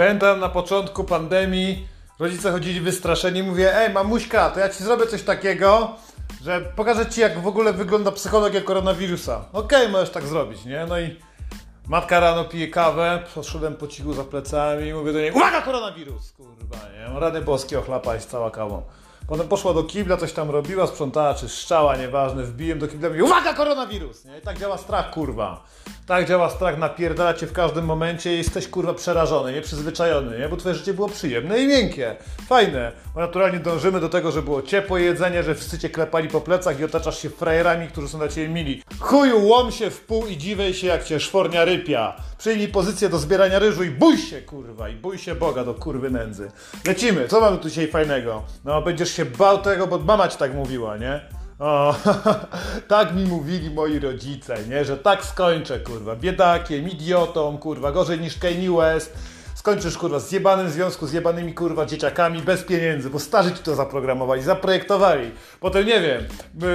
Pamiętam na początku pandemii rodzice chodzili wystraszeni, mówię: ej mamuśka, to ja ci zrobię coś takiego, że pokażę ci, jak w ogóle wygląda psychologia koronawirusa. Okej, możesz tak zrobić, nie? No i matka rano pije kawę, poszedłem po cichu za plecami i mówię do niej: uwaga, koronawirus! Kurwa, nie? Rany boskie, ochlapać cała kawą. Potem poszła do kibla, coś tam robiła, sprzątała czy szczała, nieważne, wbiłem do kibla i mówię: uwaga, koronawirus! Nie? I tak działa strach, kurwa. Tak działa strach, napierdala cię w każdym momencie i jesteś, kurwa, przerażony, nieprzyzwyczajony, nie? Bo twoje życie było przyjemne i miękkie, fajne. Bo naturalnie dążymy do tego, że było ciepłe jedzenie, że wszyscy cię klepali po plecach i otaczasz się frajerami, którzy są dla ciebie mili. Chuju, łom się w pół i dziwej się, jak cię szwornia rypia. Przyjmij pozycję do zbierania ryżu i bój się, kurwa, i bój się Boga do kurwy nędzy. Lecimy, co mamy tu dzisiaj fajnego? No, będziesz się bał tego, bo mama ci tak mówiła, nie? O, tak mi mówili moi rodzice, nie? Że tak skończę, kurwa, biedakiem, idiotą, kurwa, gorzej niż Kanye West. Skończysz, kurwa, w zjebanym związku, z jebanymi, kurwa, dzieciakami, bez pieniędzy, bo starzy ci to zaprogramowali, zaprojektowali. Potem, nie wiem,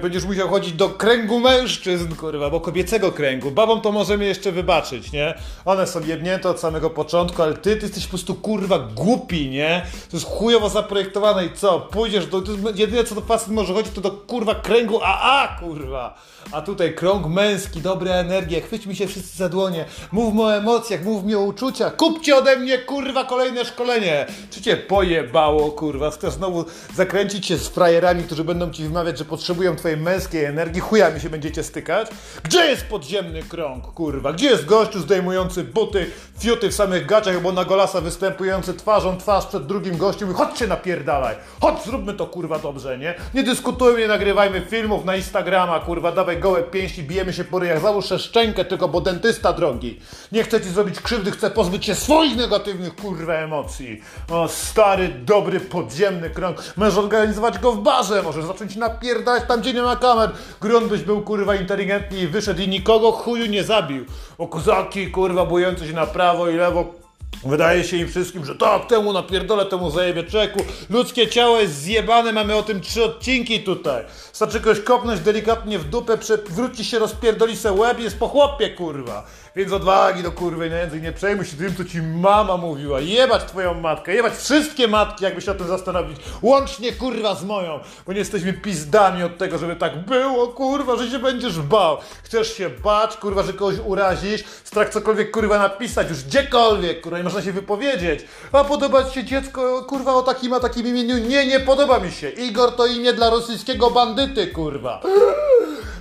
będziesz musiał chodzić do kręgu mężczyzn, kurwa, bo kobiecego kręgu. Babom to możemy jeszcze wybaczyć, nie? One są jebnięte od samego początku, ale ty jesteś po prostu, kurwa, głupi, nie? To jest chujowo zaprojektowane i co? Pójdziesz do... Jedyne, co do facet może chodzić, to do, kurwa, kręgu AA, kurwa. A tutaj krąg męski, dobra energia, chwyć mi się wszyscy za dłonie, mówmy o emocjach, mówmy o uczuciach, kupcie ode mnie, kurwa, kolejne szkolenie. Czy cię pojebało, kurwa? Chcesz znowu zakręcić się z frajerami, którzy będą ci wymawiać, że potrzebują twojej męskiej energii, chujami się będziecie stykać? Gdzie jest podziemny krąg, kurwa? Gdzie jest gościu zdejmujący buty, fiuty w samych gaciach, albo na golasa występujący twarzą twarz przed drugim gościem i chodź się napierdalaj, chodź, zróbmy to, kurwa, dobrze, nie? Nie dyskutujmy, nie nagrywajmy filmów na Instagrama, kurwa, dawaj gołe pięści, bijemy się po ryjach, załóż szczękę tylko, bo dentysta drogi. Nie chcę ci zrobić krzywdy, chcę pozbyć się swoich negatywnych, kurwa, emocji. O, stary, dobry, podziemny krąg. Możesz organizować go w barze, możesz zacząć napierdalać tam, gdzie nie ma kamer. Grunt byś był, kurwa, inteligentny i wyszedł i nikogo chuju nie zabił. O, kozaki, kurwa, bojący się na prawo i lewo. Wydaje się im wszystkim, że tak, temu napierdolę, temu zajebie czeku. Ludzkie ciało jest zjebane, mamy o tym 3 odcinki tutaj. Starczy kogoś kopnąć delikatnie w dupę, wróci się, rozpierdoli se łeb, jest po chłopie, kurwa. Więc odwagi do kurwy nędzy i nie przejmuj się tym, co ci mama mówiła. Jebać twoją matkę, jebać wszystkie matki, jakby się o tym zastanowić. Łącznie, kurwa, z moją, bo nie jesteśmy pizdami od tego, żeby tak było, kurwa, że się będziesz bał. Chcesz się bać, kurwa, że kogoś urazisz, strach cokolwiek, kurwa, napisać, już gdziekolwiek, kurwa, nie można się wypowiedzieć. A podoba ci się dziecko, kurwa, o takim, a takim imieniu? Nie, nie podoba mi się. Igor to imię dla rosyjskiego bandyty, kurwa.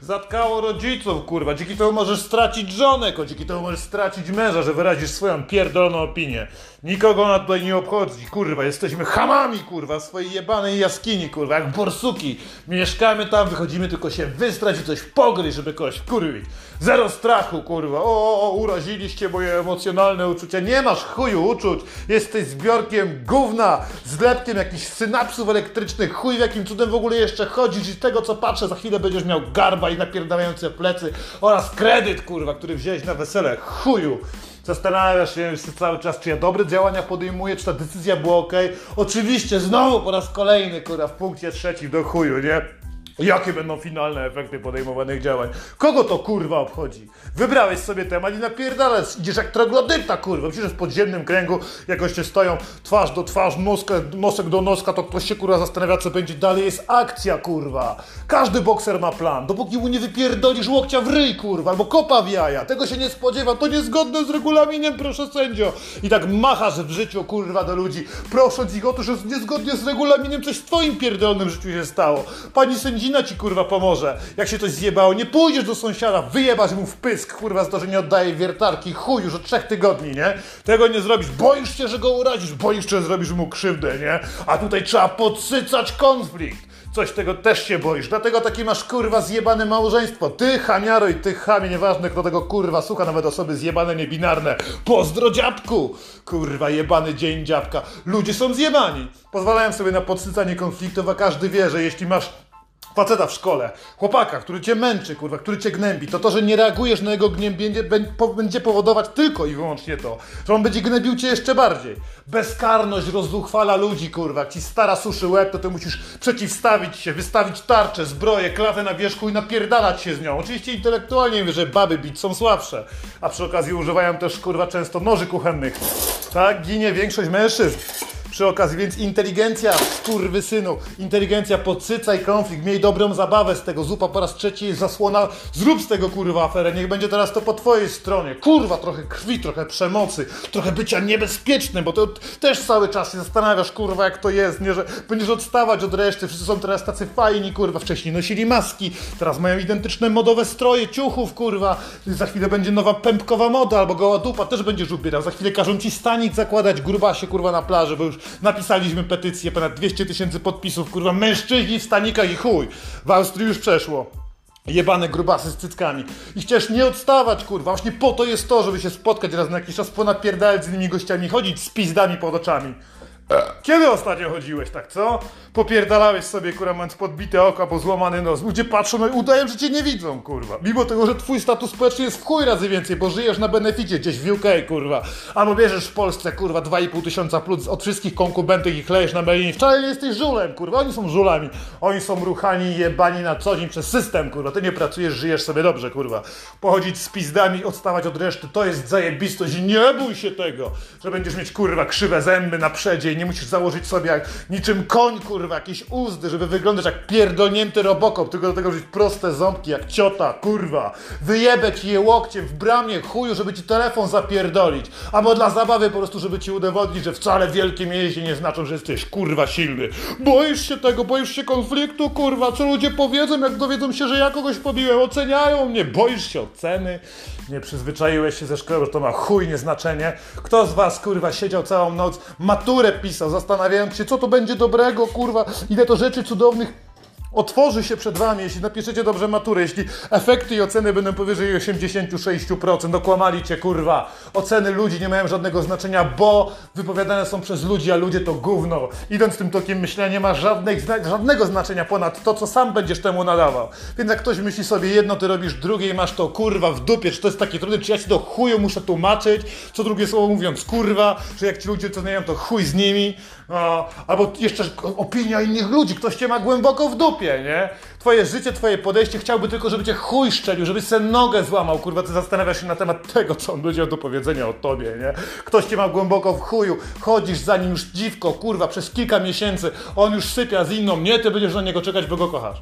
Zatkało rodziców, kurwa, dzięki temu możesz stracić żonę, dzięki temu możesz stracić męża, że wyrazisz swoją pierdoloną opinię. Nikogo ona tutaj nie obchodzi, kurwa, jesteśmy chamami, kurwa, w swojej jebanej jaskini, kurwa, jak borsuki. Mieszkamy tam, wychodzimy tylko się wystrać i coś pogryźć, żeby kogoś wkurwić. Zero strachu, kurwa, uraziliście moje emocjonalne uczucia, nie masz chuju uczuć, jesteś zbiorkiem gówna, zlepkiem jakichś synapsów elektrycznych, chuj, w jakim cudem w ogóle jeszcze chodzisz i z tego, co patrzę, za chwilę będziesz miał garba i napierdalające plecy oraz kredyt, kurwa, który wziąłeś na wesele, chuju. Zastanawiasz się cały czas, czy ja dobre działania podejmuję, czy ta decyzja była okej. Oczywiście znowu po raz kolejny, kurwa, w punkcie 3 do chuju, nie? Jakie będą finalne efekty podejmowanych działań? Kogo to, kurwa, obchodzi? Wybrałeś sobie temat i napierdalasz, idziesz jak troglodyta, kurwa. Przecież w podziemnym kręgu jakoś się stoją twarz do twarz, nosek do noska, to ktoś się, kurwa, zastanawia, co będzie dalej. Jest akcja, kurwa. Każdy bokser ma plan, dopóki mu nie wypierdolisz łokcia w ryj, kurwa, albo kopa w jaja. Tego się nie spodziewa, to niezgodne z regulaminem, proszę sędzio. I tak machasz w życiu, kurwa, do ludzi, prosząc ich o to, że niezgodnie z regulaminem coś w twoim pierdolnym życiu się stało. Pani sędzia ci, kurwa, pomoże. Jak się coś zjebało, nie pójdziesz do sąsiada, wyjebasz mu w pysk, kurwa, za to, że nie oddaje wiertarki, chuj, już od 3 tygodni, nie? Tego nie zrobisz, boisz się, że go urazisz, boisz się, że zrobisz mu krzywdę, nie? A tutaj trzeba podsycać konflikt. Coś tego też się boisz, dlatego takie masz, kurwa, zjebane małżeństwo. Ty, chamiaro, i ty, chamie, nieważne, kto tego, kurwa, słucha, nawet osoby zjebane, niebinarne. Pozdro, dziabku! Kurwa, jebany dzień dziabka. Ludzie są zjebani. Pozwalają sobie na podsycanie konfliktów, a każdy wie, że jeśli masz faceta w szkole, chłopaka, który cię męczy, kurwa, który cię gnębi, to to, że nie reagujesz na jego gnębienie, będzie powodować tylko i wyłącznie to, że on będzie gnębił cię jeszcze bardziej. Bezkarność rozzuchwala ludzi, kurwa. Jak ci stara suszy łeb, to ty musisz przeciwstawić się, wystawić tarczę, zbroję, klatę na wierzchu i napierdalać się z nią. Oczywiście intelektualnie mówię, że baby bić są słabsze, a przy okazji używają też, kurwa, często noży kuchennych. Tak ginie większość mężczyzn. Przy okazji, więc inteligencja, skurwysynu, inteligencja, podsycaj konflikt, miej dobrą zabawę z tego, zupa po raz trzeci jest zasłona, zrób z tego, kurwa, aferę, niech będzie teraz to po twojej stronie, kurwa, trochę krwi, trochę przemocy, trochę bycia niebezpiecznym, bo to też cały czas się zastanawiasz, kurwa, jak to jest, nie, że będziesz odstawać od reszty, wszyscy są teraz tacy fajni, kurwa, wcześniej nosili maski, teraz mają identyczne modowe stroje, ciuchów, kurwa, za chwilę będzie nowa pępkowa moda, albo goła dupa też będziesz ubierał, za chwilę każą ci stanik zakładać, grubasie, kurwa, na plaży, bo już napisaliśmy petycję, ponad 200 000 podpisów, kurwa, mężczyźni w stanikach i chuj. W Austrii już przeszło. Jebane grubasy z cyckami. I chcesz nie odstawać, kurwa, właśnie po to jest to, żeby się spotkać raz na jakiś czas, ponapierdalać z innymi gościami, chodzić z pizdami pod oczami. Kiedy ostatnio chodziłeś, tak co? Popierdalałeś sobie, kurwa, mając podbite oko, bo złamany nos. Ludzie patrzą, no i udają, że cię nie widzą, kurwa. Mimo tego, że twój status społeczny jest w chuj razy więcej, bo żyjesz na beneficie gdzieś w UK, kurwa. Albo bierzesz w Polsce, kurwa, 2500 plus od wszystkich konkubentów i chlejesz na mailing. Wcale nie jesteś żulem, kurwa, oni są żulami. Oni są ruchani, jebani na co dzień przez system, kurwa. Ty nie pracujesz, żyjesz sobie dobrze, kurwa. Pochodzić z pizdami, odstawać od reszty, to jest zajebistość i nie bój się tego, że będziesz mieć, kurwa, krzywe zęby na przedzie. Nie musisz założyć sobie jak niczym koń, kurwa, jakieś uzdy, żeby wyglądać jak pierdolnięty robokop, tylko do tego użyć proste ząbki jak ciota, kurwa. Wyjebę ci je łokciem w bramie, chuju, żeby ci telefon zapierdolić. Albo dla zabawy po prostu, żeby ci udowodnić, że wcale wielkie mięśnie nie znaczą, że jesteś, kurwa, silny. Boisz się tego, boisz się konfliktu, kurwa, co ludzie powiedzą, jak dowiedzą się, że ja kogoś pobiłem, oceniają mnie, boisz się oceny. Nie przyzwyczaiłeś się ze szkoły, że to ma chuj nieznaczenie. Kto z was, kurwa, siedział całą noc, maturę pisał, zastanawiając się, co to będzie dobrego, kurwa, ile to rzeczy cudownych otworzy się przed wami, jeśli napiszecie dobrze maturę, jeśli efekty i oceny będą powyżej 86%, okłamali cię, kurwa. Oceny ludzi nie mają żadnego znaczenia, bo wypowiadane są przez ludzi, a ludzie to gówno. Idąc tym tokiem myślenia nie ma żadnego znaczenia ponad to, co sam będziesz temu nadawał. Więc jak ktoś myśli sobie jedno, ty robisz drugie i masz to, kurwa, w dupie, czy to jest takie trudne, czy ja ci do chuju muszę tłumaczyć, co drugie słowo mówiąc, kurwa, czy jak ci ludzie oceniają, to chuj z nimi, no, albo jeszcze opinia innych ludzi, ktoś cię ma głęboko w dupie. Nie? Twoje życie, twoje podejście chciałby tylko, żeby cię chuj szczelił, żebyś sobie nogę złamał, kurwa, ty zastanawiasz się na temat tego, co ludzie mają do powiedzenia o tobie, nie? Ktoś cię ma głęboko w chuju, chodzisz za nim już dziwko, kurwa, przez kilka miesięcy, on już sypia z inną, nie? Ty będziesz na niego czekać, bo go kochasz.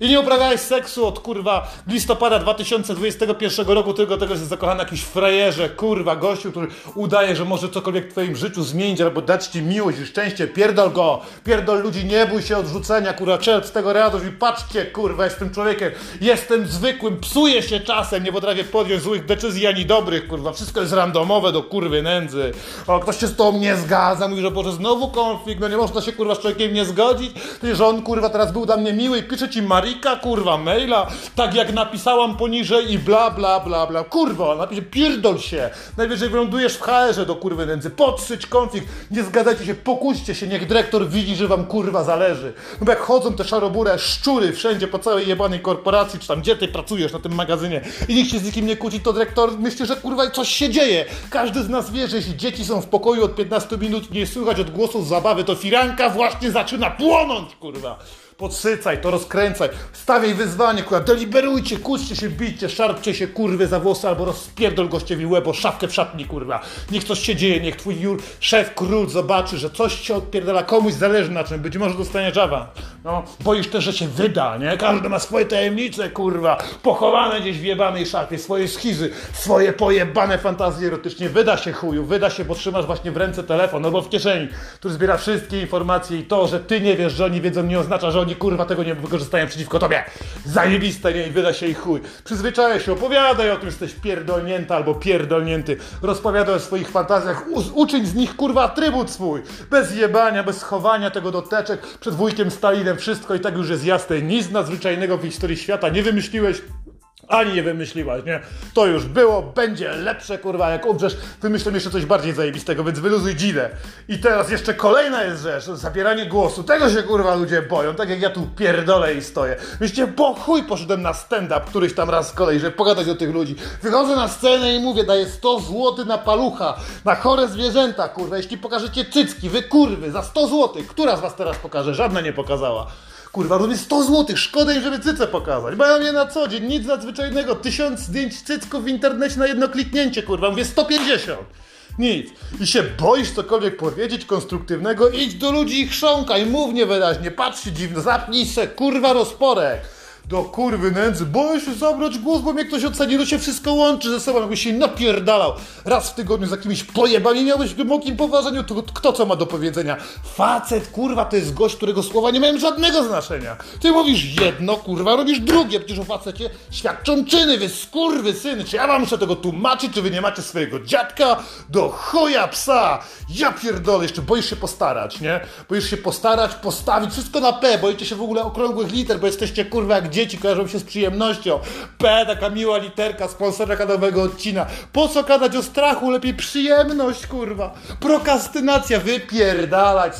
I nie uprawiałeś seksu od, kurwa, listopada 2021 roku, tylko tego, że jest zakochany jakiś frajerze, kurwa, gościu, który udaje, że może cokolwiek w twoim życiu zmienić, albo dać ci miłość i szczęście, pierdol go, pierdol ludzi, nie bój się odrzucenia, kurwa, czerp z tego radość i patrzcie, kurwa, jestem człowiekiem, jestem zwykłym, psuję się czasem, nie potrafię podjąć złych decyzji ani dobrych, kurwa, wszystko jest randomowe do kurwy nędzy, o, ktoś się z tobą nie zgadza, mówi, że Boże, znowu konflikt, no nie można się, kurwa, z człowiekiem nie zgodzić, przecież on, kurwa, teraz był dla mnie miły i pisze ci Marika, kurwa, maila, tak jak napisałam poniżej i bla, bla, bla, bla. Kurwa, napisz, pierdol się. Najwyżej wylądujesz w HR-ze do kurwy nędzy. Podsyć konflikt, nie zgadzajcie się, pokłóćcie się, niech dyrektor widzi, że wam, kurwa, zależy. No bo jak chodzą te szarobure szczury wszędzie po całej jebanej korporacji, czy tam gdzie ty pracujesz na tym magazynie i nikt się z nikim nie kłóci, to dyrektor myśli, że, kurwa, coś się dzieje. Każdy z nas wie, że jeśli dzieci są w pokoju od 15 minut i nie słychać odgłosów zabawy, to firanka właśnie zaczyna płonąć, kurwa. Podsycaj to, rozkręcaj, stawiaj wyzwanie, kurwa, deliberujcie, kłóćcie się, bijcie, szarpcie się, kurwy, za włosy, albo rozpierdol gościowi łeb o szafkę w szatni, kurwa. Niech coś się dzieje, niech twój szef, król zobaczy, że coś się odpierdala, komuś zależy na czym, być może dostanie żawa. No, boisz też, że się wyda, nie? Każdy ma swoje tajemnice, kurwa, pochowane gdzieś w jebanej szafie, swoje schizy, swoje pojebane fantazje erotycznie. Wyda się, chuju, wyda się, bo trzymasz właśnie w ręce telefon, albo w kieszeni, który zbiera wszystkie informacje i to, że ty nie wiesz, że oni wiedzą, nie oznacza, że oni, kurwa, tego nie wykorzystają przeciwko tobie. Zajebiste, nie? I wyda się i chuj. Przyzwyczaja się, opowiadaj o tym, że jesteś pierdolnięta albo pierdolnięty. Rozpowiadaj o swoich fantazjach, uczyń z nich, kurwa, atrybut swój. Bez jebania, bez chowania tego do teczek przed wujkiem Stalinem. Wszystko i tak już jest jasne. Nic nadzwyczajnego w historii świata nie wymyśliłeś. Ani nie wymyśliłaś, nie? To już było, będzie lepsze, kurwa, jak umrzesz, wymyślam jeszcze coś bardziej zajebistego, więc wyluzuj dzidę. I teraz jeszcze kolejna jest rzecz, zabieranie głosu. Tego się, kurwa, ludzie boją, tak jak ja tu pierdolę i stoję. Myślicie, bo chuj poszedłem na stand-up któryś tam raz z kolei, żeby pogadać do tych ludzi. Wychodzę na scenę i mówię, daję 100 zł na palucha, na chore zwierzęta, kurwa. Jeśli pokażecie cycki, wy kurwy, za 100 zł. Która z was teraz pokaże? Żadna nie pokazała. Kurwa, robię 100 zł, szkoda im, żeby cyce pokazać. Mają je na co dzień, nic nadzwyczajnego. 1000 zdjęć cycków w internecie na jedno kliknięcie, kurwa. Mówię 150. Nic. I się boisz cokolwiek powiedzieć konstruktywnego, idź do ludzi i chrząkaj, mów niewyraźnie, patrz się dziwnie, zapnij se, kurwa, rozporek. Do kurwy nędzy, boję się zabrać głos, bo mnie ktoś oceni, to się wszystko łączy ze sobą, jakby się napierdalał raz w tygodniu z jakimiś pojebami, miałbyś w głębokim poważeniu, to kto co ma do powiedzenia? Facet, kurwa, to jest gość, którego słowa nie mają żadnego znaczenia. Ty mówisz jedno, kurwa, robisz drugie, przecież o facecie świadczą czyny, wy skurwysyny, czy ja wam muszę tego tłumaczyć, czy wy nie macie swojego dziadka? Do chuja psa! Ja pierdolę, jeszcze boisz się postarać, nie? Boisz się postarać, postawić, wszystko na P, boicie się w ogóle okrągłych liter, bo jesteście, kurwa, jak dzieci kojarzą się z przyjemnością. P, taka miła literka, sponsora kanałowego odcina. Po co gadać o strachu? Lepiej przyjemność, kurwa. Prokastynacja. Wypierdalać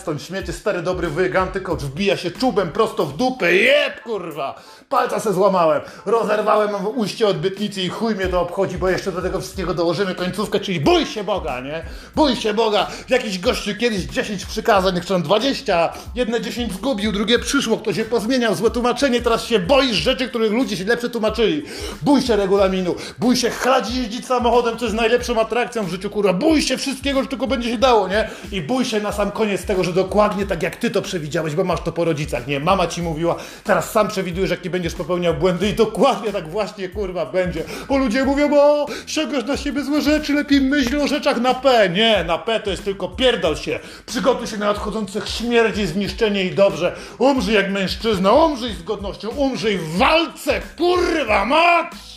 stąd śmiecie. Stary, dobry wyganty coach wbija się czubem prosto w dupę. Jeb, kurwa. Palca se złamałem. Rozerwałem w uście odbytnicy i chuj mnie to obchodzi, bo jeszcze do tego wszystkiego dołożymy końcówkę, czyli bój się Boga, nie? Bój się Boga. Jakiś gościu kiedyś 10 przykazań, niech tam 20. Jedne 10 zgubił, drugie przyszło, ktoś się pozmieniał, złe tłumaczenie. Teraz się boisz rzeczy, których ludzie się lepsze tłumaczyli. Bój się regulaminu, bój się chlać jeździć samochodem, co jest najlepszą atrakcją w życiu, kurwa. Bój się wszystkiego, że tylko będzie się dało, nie? I bój się na sam koniec tego, że dokładnie tak jak ty to przewidziałeś, bo masz to po rodzicach, nie? Mama ci mówiła, teraz sam przewidujesz, jak nie będziesz popełniał błędy i dokładnie tak właśnie, kurwa, będzie. Bo ludzie mówią, o, ściągasz na siebie złe rzeczy, lepiej myśl o rzeczach na P. Nie, na P to jest tylko pierdol się. Przygotuj się na nadchodzących śmierci, zniszczenie i dobrze. Umrzyj jak mężczyzna, umrzyj z godnością, umrzyj w walce, kurwa mać!